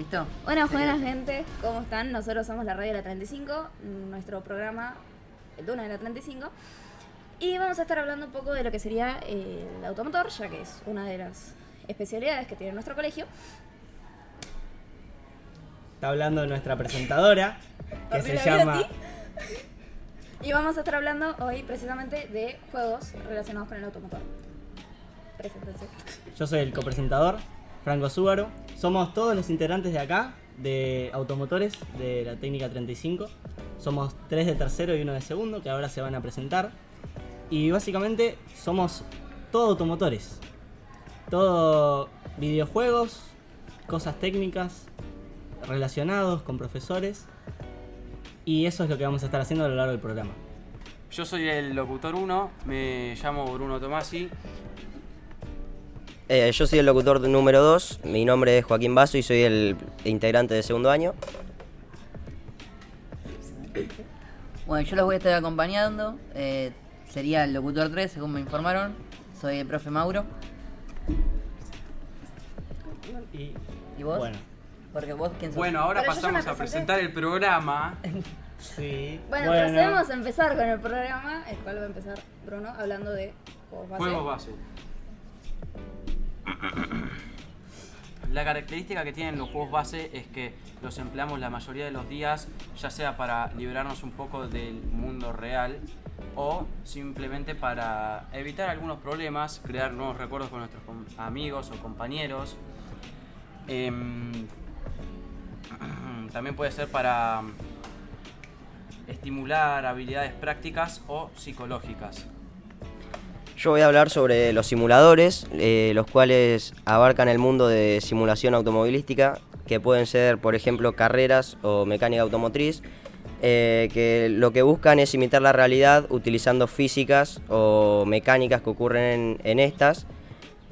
¿Listo? Buenas, buenas gente, ¿cómo están? Nosotros somos la Radio de la 35, nuestro programa El Duna de la 35. Y vamos a estar hablando un poco de lo que sería el automotor, ya que es una de las especialidades que tiene nuestro colegio. Está hablando nuestra presentadora, que se llama... Y vamos a estar hablando hoy precisamente de juegos relacionados con el automotor. Preséntense. Yo soy el copresentador, Franco Subaro. Somos todos los integrantes de acá, de automotores, de la técnica 35. Somos 3 de tercero y 1 de segundo, que ahora se van a presentar. Y básicamente somos todo automotores. Todo videojuegos, cosas técnicas, relacionados con profesores. Y eso es lo que vamos a estar haciendo a lo largo del programa. Yo soy el locutor 1, me llamo Bruno Tomassi. Yo soy el locutor número 2, mi nombre es Joaquín Basso y soy el integrante de segundo año. Bueno, yo los voy a estar acompañando. Sería el locutor 3, según me informaron. Soy el profe Mauro. ¿Y vos? Bueno. Porque vos, ¿quién sos? Bueno, ahora pasamos a presentar el programa. Sí. Bueno, procedemos a empezar con el programa, el cual va a empezar Bruno hablando de juegos base. La característica que tienen los juegos base es que los empleamos la mayoría de los días, ya sea para liberarnos un poco del mundo real o simplemente para evitar algunos problemas, crear nuevos recuerdos con nuestros amigos o compañeros. También puede ser para estimular habilidades prácticas o psicológicas. Yo voy a hablar sobre los simuladores, los cuales abarcan el mundo de simulación automovilística, que pueden ser, por ejemplo, carreras o mecánica automotriz, que lo que buscan es imitar la realidad utilizando físicas o mecánicas que ocurren en estas.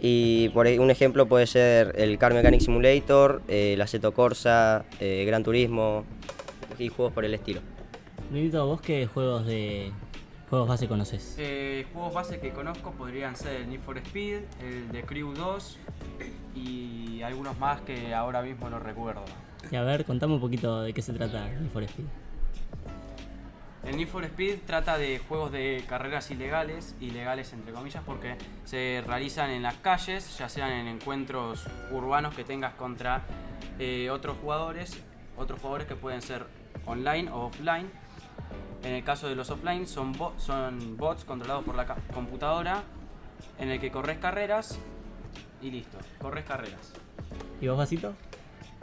Y por un ejemplo puede ser el Car Mechanic Simulator, el Assetto Corsa, Gran Turismo y juegos por el estilo. Dunita, ¿vos qué juegos base conoces? Juegos base que conozco podrían ser el Need for Speed, el The Crew 2 y algunos más que ahora mismo no recuerdo. Y a ver, contame un poquito de qué se trata el Need for Speed. El Need for Speed trata de juegos de carreras ilegales entre comillas, porque se realizan en las calles, ya sean en encuentros urbanos que tengas contra otros jugadores que pueden ser online o offline. En el caso de los offline son bots controlados por la computadora en el que corres carreras y listo, corres carreras. ¿Y vos, Vasito?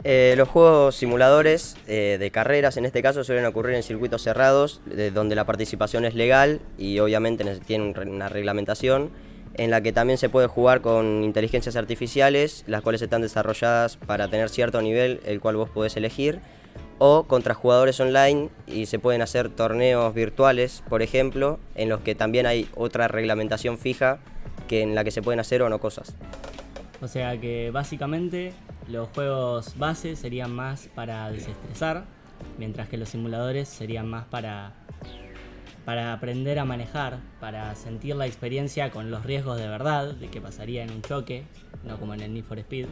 Los juegos simuladores de carreras en este caso suelen ocurrir en circuitos cerrados donde la participación es legal y obviamente tiene una reglamentación en la que también se puede jugar con inteligencias artificiales, las cuales están desarrolladas para tener cierto nivel el cual vos podés elegir, o contra jugadores online, y se pueden hacer torneos virtuales, por ejemplo, en los que también hay otra reglamentación fija que en la que se pueden hacer o no cosas. O sea que básicamente los juegos base serían más para desestresar, mientras que los simuladores serían más para aprender a manejar, para sentir la experiencia con los riesgos de verdad, de que pasaría en un choque, no como en el Need for Speed.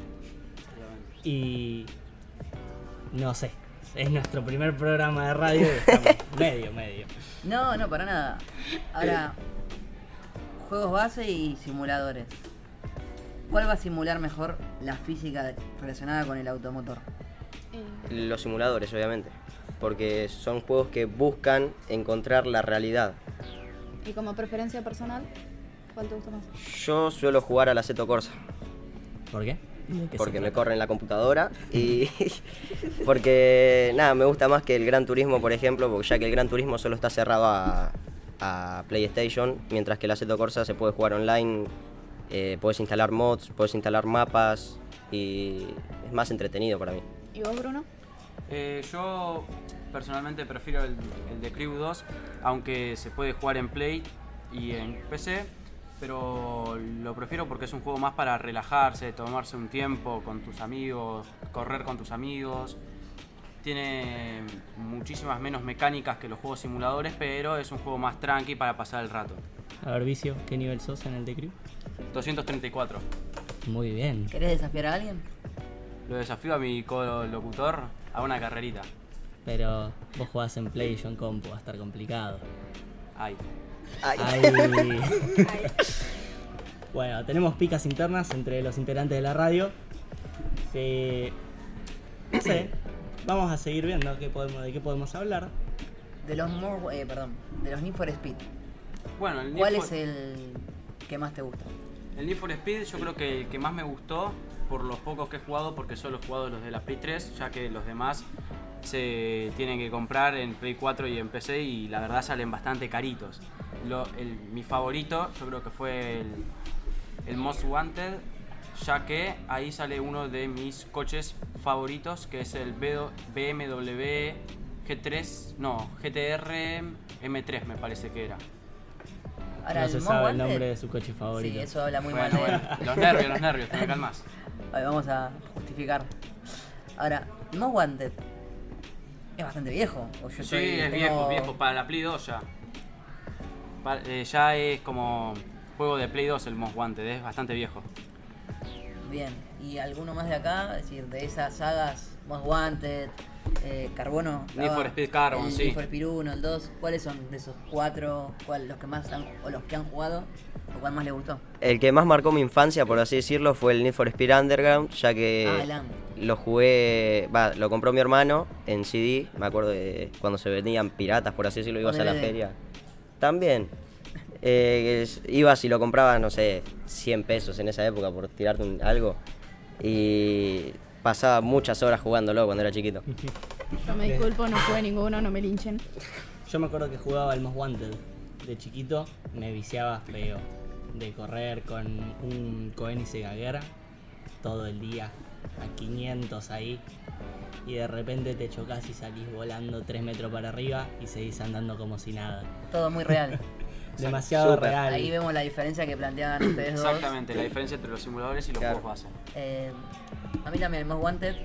Y no sé, es nuestro primer programa de radio, estamos medio. No, para nada. Ahora, juegos base y simuladores. ¿Cuál va a simular mejor la física relacionada con el automotor? Los simuladores, obviamente, porque son juegos que buscan encontrar la realidad. ¿Y como preferencia personal, cuál te gusta más? Yo suelo jugar al Assetto Corsa. ¿Por qué? Porque me corre en la computadora y porque me gusta más que el Gran Turismo, por ejemplo, porque ya que el Gran Turismo solo está cerrado a PlayStation, mientras que el Assetto Corsa se puede jugar online. Podés instalar mods, podés instalar mapas y es más entretenido para mí. ¿Y vos, Bruno? Yo personalmente prefiero el de Crew 2, aunque se puede jugar en Play y en PC, pero lo prefiero porque es un juego más para relajarse, tomarse un tiempo con tus amigos, correr con tus amigos. Tiene muchísimas menos mecánicas que los juegos simuladores, pero es un juego más tranqui para pasar el rato. A ver, Vicio, ¿qué nivel sos en el The Crew? 234. Muy bien. ¿Querés desafiar a alguien? Lo desafío a mi colocutor a una carrerita. Pero vos jugás en Play y yo en compu, va a estar complicado. Ay. Ay. Ay. Ay. Bueno, tenemos picas internas entre los integrantes de la radio. No sé, vamos a seguir viendo de qué podemos hablar. De los Need for Speed. Bueno, ¿Cuál es el que más te gusta? El Need for Speed, yo creo que el que más me gustó, por los pocos que he jugado, porque solo he jugado los de la Play 3, ya que los demás se tienen que comprar en Play 4 y en PC, y la verdad salen bastante caritos. Mi favorito, yo creo que fue el Most Wanted, ya que ahí sale uno de mis coches favoritos, que es el BMW GTR M3, me parece que era. Ahora, no se sabe el nombre de su coche favorito. Sí, eso habla muy mal de él. Los nervios, te me calmas. Vamos a justificar. Ahora, Most Wanted es bastante viejo. Viejo, para la Play 2 ya. Ya es como juego de Play 2 el Most Wanted, es bastante viejo. Bien, ¿y alguno más de acá? Es decir, de esas sagas, Most Wanted, Carbono, Need for Speed Carbon, sí. Need for Speed 1, el 2, ¿cuáles son de esos cuatro? ¿Los que más han jugado? ¿O cuál más les gustó? El que más marcó mi infancia, por así decirlo, fue el Need for Speed Underground, ya que lo jugué, lo compró mi hermano en CD, me acuerdo de cuando se vendían piratas, por así decirlo, ibas a la feria. También. Ibas y lo comprabas, no sé, 100 pesos en esa época por tirarte algo. Y pasaba muchas horas jugándolo cuando era chiquito. Yo me disculpo, no jugué ninguno, no me linchen. Yo me acuerdo que jugaba al Most Wanted. De chiquito me viciaba feo de correr con un Koenigsegg Agera todo el día, a 500 ahí. Y de repente te chocás y salís volando 3 metros para arriba y seguís andando como si nada. Todo muy real. Demasiado super real. Ahí vemos la diferencia que planteaban ustedes dos. Exactamente, la diferencia entre los simuladores y los juegos base. A mí también el Most Wanted,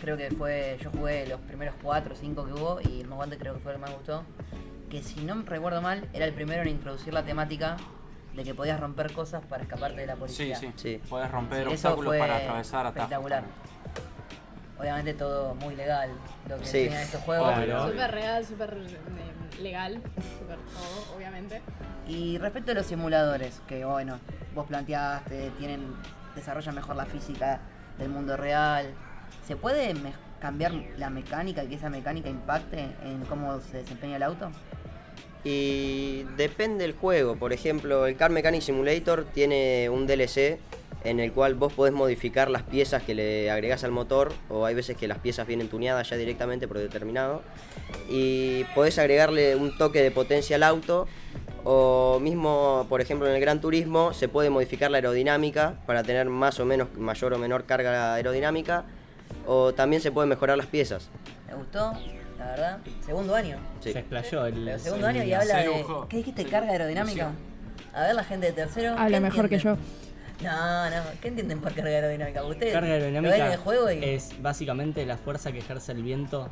creo que fue, yo jugué los primeros 4 o 5 que hubo y el Most Wanted creo que fue el que más gustó. Que si no me recuerdo mal, era el primero en introducir la temática de que podías romper cosas para escaparte de la policía. Sí. Podías romper obstáculos para atravesar atajos. Espectacular. Obviamente todo muy legal, lo que enseñan estos juegos. Súper real, súper legal, súper todo, obviamente. Y respecto a los simuladores, que bueno, vos planteaste, desarrollan mejor la física del mundo real. ¿Se puede cambiar la mecánica y que esa mecánica impacte en cómo se desempeña el auto? Y depende del juego. Por ejemplo, el Car Mechanic Simulator tiene un DLC en el cual vos podés modificar las piezas que le agregás al motor, o hay veces que las piezas vienen tuneadas ya directamente por determinado, y podés agregarle un toque de potencia al auto, o mismo, por ejemplo, en el Gran Turismo se puede modificar la aerodinámica para tener más o menos mayor o menor carga aerodinámica, o también se pueden mejorar las piezas. Me gustó, la verdad. Segundo año. Sí. Se explayó el segundo año y habla de... ¿Qué dijiste? ¿Carga aerodinámica? A ver, la gente de tercero... Habla mejor que yo. No, ¿qué entienden por carga aerodinámica? ¿Ustedes carga aerodinámica juego es básicamente la fuerza que ejerce el viento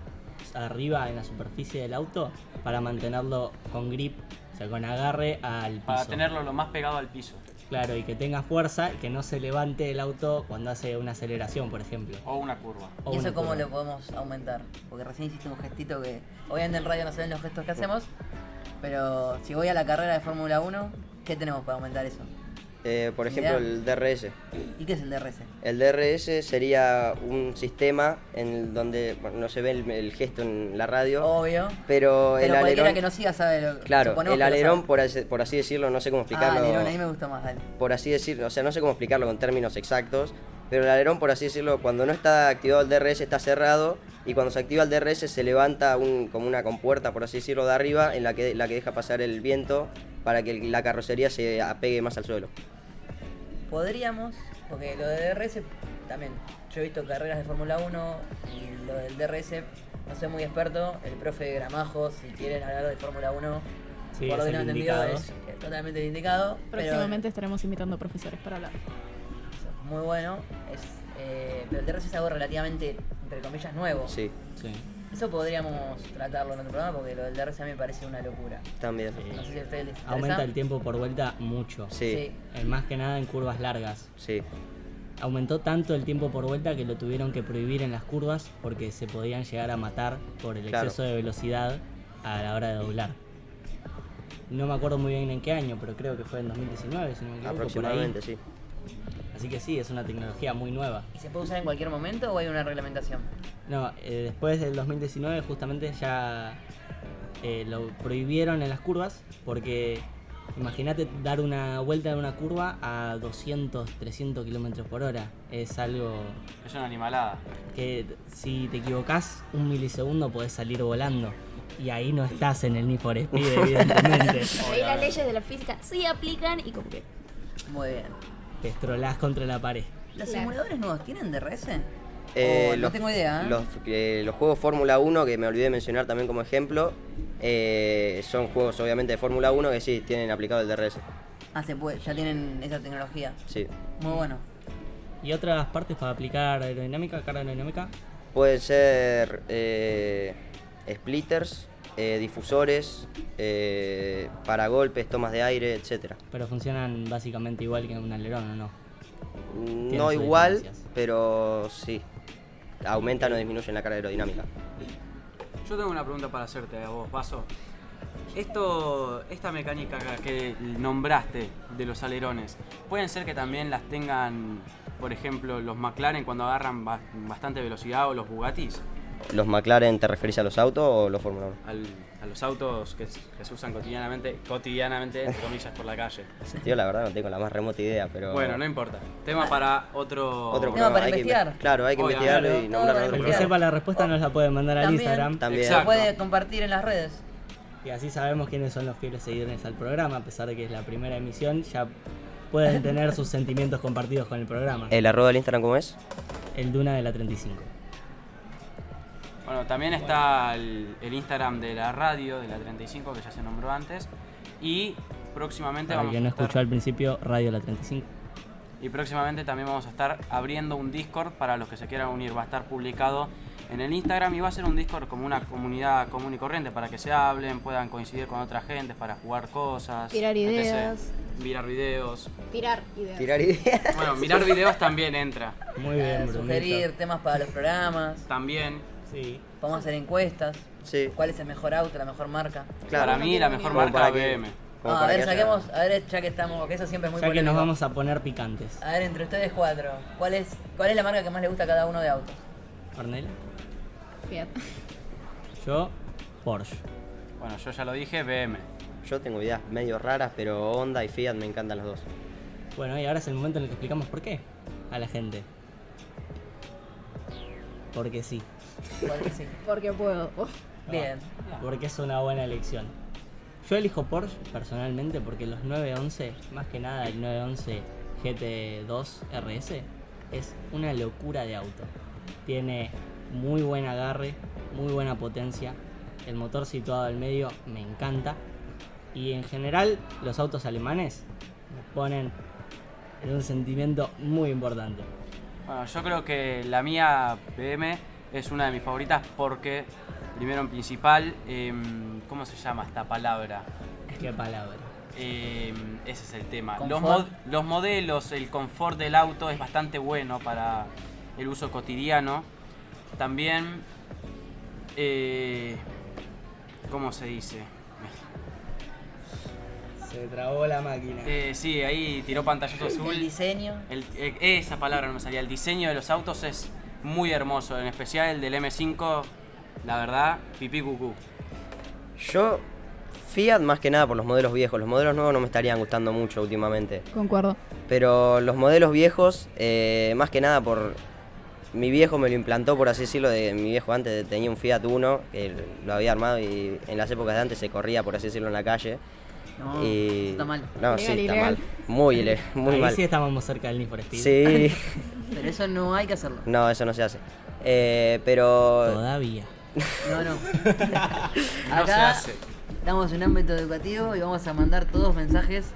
arriba en la superficie del auto para mantenerlo con grip, o sea, con agarre al piso. Para tenerlo lo más pegado al piso. Claro, y que tenga fuerza y que no se levante el auto cuando hace una aceleración, por ejemplo. O una curva. ¿Y eso cómo lo podemos aumentar? Porque recién hiciste un gestito que... Obviamente en radio no se ven los gestos que hacemos, pero si voy a la carrera de Fórmula 1, ¿qué tenemos para aumentar eso? Por ejemplo, el DRS. ¿Y qué es el DRS? El DRS sería un sistema en donde no se ve el gesto en la radio. Obvio. Pero el alerón... cualquiera que no siga sabe lo que... Claro, el alerón, por así decirlo, no sé cómo explicarlo... Ah, alerón, ahí me gustó más, dale. Por así decirlo, o sea, no sé cómo explicarlo con términos exactos, pero el alerón, por así decirlo, cuando no está activado el DRS está cerrado, y cuando se activa el DRS se levanta como una compuerta, por así decirlo, de arriba, en la que deja pasar el viento para que la carrocería se apegue más al suelo. Podríamos, porque lo de DRS también, yo he visto carreras de Fórmula 1 y lo del DRS no soy muy experto, el profe Gramajo, si quieren hablar de Fórmula 1, sí, por lo que no he entendido, es totalmente indicado. Próximamente estaremos invitando profesores para hablar. Muy bueno, pero el DRS es algo relativamente, entre comillas, nuevo. Sí. Eso podríamos tratarlo en otro programa porque lo del DRS a mí me parece una locura. También. Sí. No sé si a ustedes les interesa. Aumenta el tiempo por vuelta mucho. Sí. Más que nada en curvas largas. Sí. Aumentó tanto el tiempo por vuelta que lo tuvieron que prohibir en las curvas porque se podían llegar a matar por el exceso de velocidad a la hora de doblar. No me acuerdo muy bien en qué año, pero creo que fue en 2019, si no me equivoco. Aproximadamente, sí. Así que sí, es una tecnología muy nueva. ¿Y se puede usar en cualquier momento o hay una reglamentación? No, después del 2019 justamente ya lo prohibieron en las curvas porque... Imagínate dar una vuelta en una curva a 200, 300 kilómetros por hora. Es algo... Es una animalada. Que si te equivocás un milisegundo podés salir volando. Y ahí no estás en el Need for Speed, evidentemente. Ahí las leyes de la física sí aplican y cumple. Muy bien. Te estrolás contra la pared. ¿Los simuladores nuevos tienen DRS? No tengo idea. Los juegos Fórmula 1, que me olvidé de mencionar también como ejemplo, son juegos obviamente de Fórmula 1 que sí tienen aplicado el DRS. Ah, se puede, ya tienen esa tecnología. Sí. Muy bueno. ¿Y otras partes para aplicar aerodinámica, carga aerodinámica? Pueden ser splitters, difusores, paragolpes, tomas de aire, etcétera. Pero funcionan básicamente igual que un alerón, ¿o no? No igual, pero sí. Aumentan o disminuyen la carga aerodinámica. Yo tengo una pregunta para hacerte a vos, Basso. Esta mecánica que nombraste de los alerones, ¿pueden ser que también las tengan, por ejemplo, los McLaren cuando agarran bastante velocidad o los Bugattis? ¿Los McLaren te referís a los autos o los Fórmula 1? A los autos que se usan cotidianamente, entre comillas, por la calle. Tío, la verdad no tengo la más remota idea, pero... Bueno, no importa. Tema para otro tema para investigar. Claro, hay que investigarlo y nombrarlo. El que sepa la respuesta nos la puede mandar al Instagram. También. La puede compartir en las redes. Y así sabemos quiénes son los fieles seguidores al programa, a pesar de que es la primera emisión, ya pueden tener sus sentimientos compartidos con el programa. ¿El arroba del Instagram cómo es? El Duna de la 35. Bueno, también está el Instagram de la radio, de la 35, que ya se nombró antes. Y próximamente vamos a estar... Para quien no escuchó al principio, radio la 35. Y próximamente también vamos a estar abriendo un Discord para los que se quieran unir. Va a estar publicado en el Instagram y va a ser un Discord como una comunidad común y corriente para que se hablen, puedan coincidir con otra gente para jugar cosas. Mirar videos. Bueno, mirar videos también entra. Muy bien, Bruno. Sugerir temas para los programas. También. Sí. Vamos a hacer encuestas. Sí. ¿Cuál es el mejor auto, la mejor marca? Claro, para mí la mejor marca es BMW. Ya que estamos, que eso siempre es muy polémico. Ya que nos vamos a poner picantes. A ver, entre ustedes cuatro, ¿cuál es la marca que más le gusta a cada uno de autos? Ornella. Fiat. Yo, Porsche. Bueno, yo ya lo dije, BMW. Yo tengo ideas medio raras, pero Honda y Fiat me encantan los dos. Bueno, y ahora es el momento en el que explicamos por qué a la gente. Porque sí. Porque puedo. Bien. Porque es una buena elección. Yo elijo Porsche personalmente porque los 911, más que nada el 911 GT2 RS, es una locura de auto. Tiene muy buen agarre, muy buena potencia. El motor situado al medio me encanta. Y en general, los autos alemanes nos ponen en un sentimiento muy importante. Bueno, yo creo que la mía BMW es una de mis favoritas porque, primero en principal, ¿cómo se llama esta palabra? ¿Qué palabra? Ese es el tema. Los modelos, el confort del auto es bastante bueno para el uso cotidiano. También, ¿cómo se dice? Se trabó la máquina. Sí, ahí tiró pantallazo azul. El diseño. Esa palabra no me salía. El diseño de los autos es muy hermoso, en especial el del M5, la verdad, pipí cucú. Yo, Fiat más que nada por los modelos viejos, los modelos nuevos no me estarían gustando mucho últimamente. Concuerdo. Pero los modelos viejos, más que nada por... Mi viejo me lo implantó, por así decirlo, mi viejo antes tenía un Fiat 1, que lo había armado y en las épocas de antes se corría, por así decirlo, en la calle. No, y... está mal. No, legal, sí, está legal. Mal. Muy mal. Ahí sí estábamos cerca del Need for Speed. Sí. Pero eso no hay que hacerlo. No, eso no se hace. Pero... Todavía. No. Acá no se hace. Estamos en un ámbito educativo y vamos a mandar todos mensajes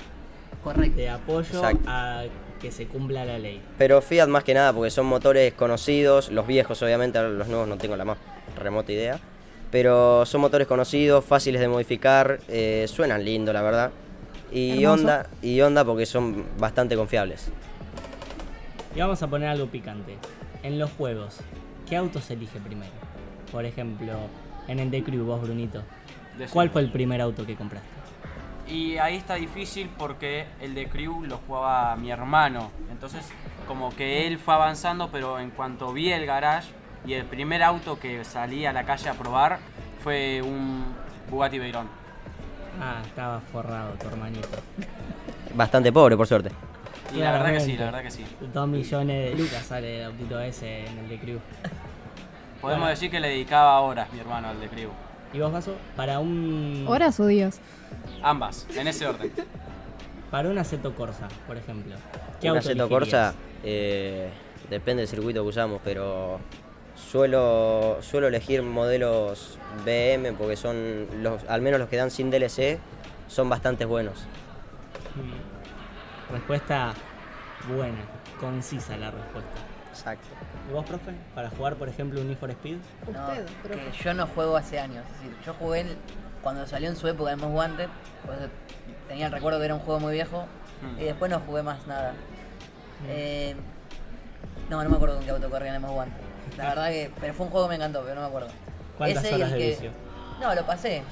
correctos. De apoyo. Exacto. A que se cumpla la ley. Pero Fiat más que nada porque son motores conocidos, los viejos obviamente, los nuevos no tengo la más remota idea. Pero son motores conocidos, fáciles de modificar, suenan lindo la verdad. Y Honda porque son bastante confiables. Y vamos a poner algo picante. En los juegos, ¿qué auto se elige primero? Por ejemplo, en el The Crew, vos, Brunito, ¿cuál fue el primer auto que compraste? Y ahí está difícil porque el The Crew lo jugaba mi hermano. Entonces, como que él fue avanzando, pero en cuanto vi el garage y el primer auto que salí a la calle a probar fue un Bugatti Veyron. Ah, estaba forrado tu hermanito. Bastante pobre, por suerte. Y la verdad que sí, la verdad que sí. 2 millones de lucas sale el autito ese en el The Crew. Podemos decir que le dedicaba horas mi hermano al The Crew. ¿Y vos, Basso? Para un... ¿Horas o días? Ambas, en ese orden. Para un Assetto Corsa, por ejemplo, ¿qué auto elegirías? Un Assetto Corsa, depende del circuito que usamos, pero suelo elegir modelos BM porque son los, al menos los que dan sin DLC, son bastante buenos. Respuesta buena, concisa la respuesta. Exacto. ¿Y vos, profe? ¿Para jugar, por ejemplo, un Need for Speed? No, que yo no juego hace años. Es decir, yo jugué cuando salió en su época de Most Wanted, pues tenía el recuerdo que era un juego muy viejo, y después no jugué más nada. No me acuerdo con qué auto corría en el Most Wanted. La verdad que... Pero fue un juego que me encantó, pero no me acuerdo. ¿Cuántas horas de vicio? No, lo pasé.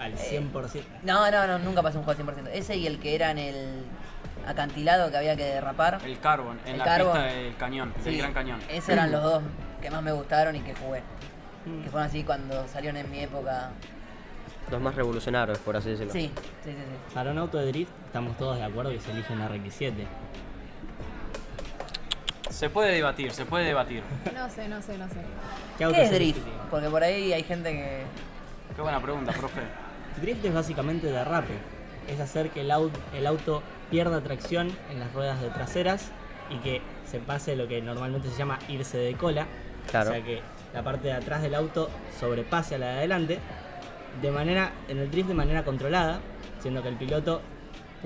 ¿Al 100%? No, nunca pasé un juego al 100%. Ese y el que era en el acantilado que había que derrapar. El Carbon, en el pista del cañón, sí, del Gran Cañón. Esos eran los dos que más me gustaron y que jugué. Que fueron así cuando salieron en mi época. Los más revolucionarios, por así decirlo. Sí. Para un auto de drift, estamos todos de acuerdo que se elige un RQ7. Se puede debatir. No sé. ¿Qué es drift? Porque por ahí hay gente que... Qué buena pregunta, profe. Drift es básicamente derrape. Es hacer que el auto pierda tracción en las ruedas de traseras y que se pase lo que normalmente se llama irse de cola. Claro. O sea, que la parte de atrás del auto sobrepase a la de adelante en el drift de manera controlada, siendo que el piloto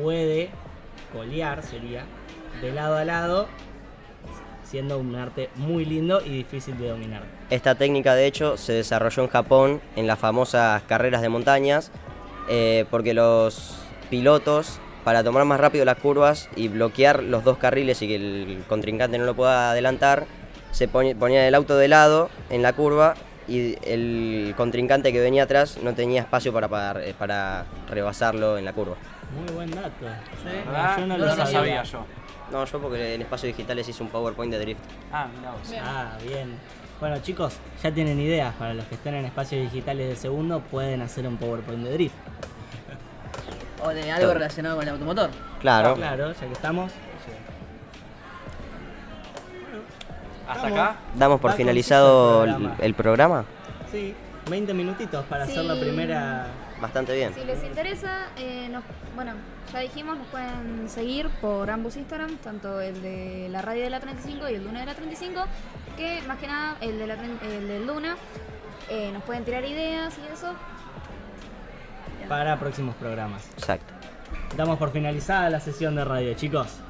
puede colear, sería, de lado a lado, siendo un arte muy lindo y difícil de dominar. Esta técnica, de hecho, se desarrolló en Japón en las famosas carreras de montañas, porque los pilotos, para tomar más rápido las curvas y bloquear los dos carriles y que el contrincante no lo pueda adelantar, se ponía el auto de lado en la curva y el contrincante que venía atrás no tenía espacio para rebasarlo en la curva. Muy buen dato. ¿Sí? Ah, yo no lo sabía. No, yo porque en Espacio Digital les hice un PowerPoint de drift. Ah, mirá vos. Bien. Bueno, chicos, ya tienen ideas. Para los que estén en Espacios Digitales de segundo, pueden hacer un PowerPoint de drift. O de algo relacionado con el automotor. Claro, ya que estamos. ¿Hasta acá? ¿Damos por finalizado el programa? Sí, 20 minutitos para hacer la primera... Bastante bien. Si les interesa, ya dijimos, nos pueden seguir por ambos Instagram, tanto el de la radio de la 35 y el Duna de la 35, que más que nada el del Duna, nos pueden tirar ideas y eso. Para próximos programas. Exacto. Damos por finalizada la sesión de radio, chicos.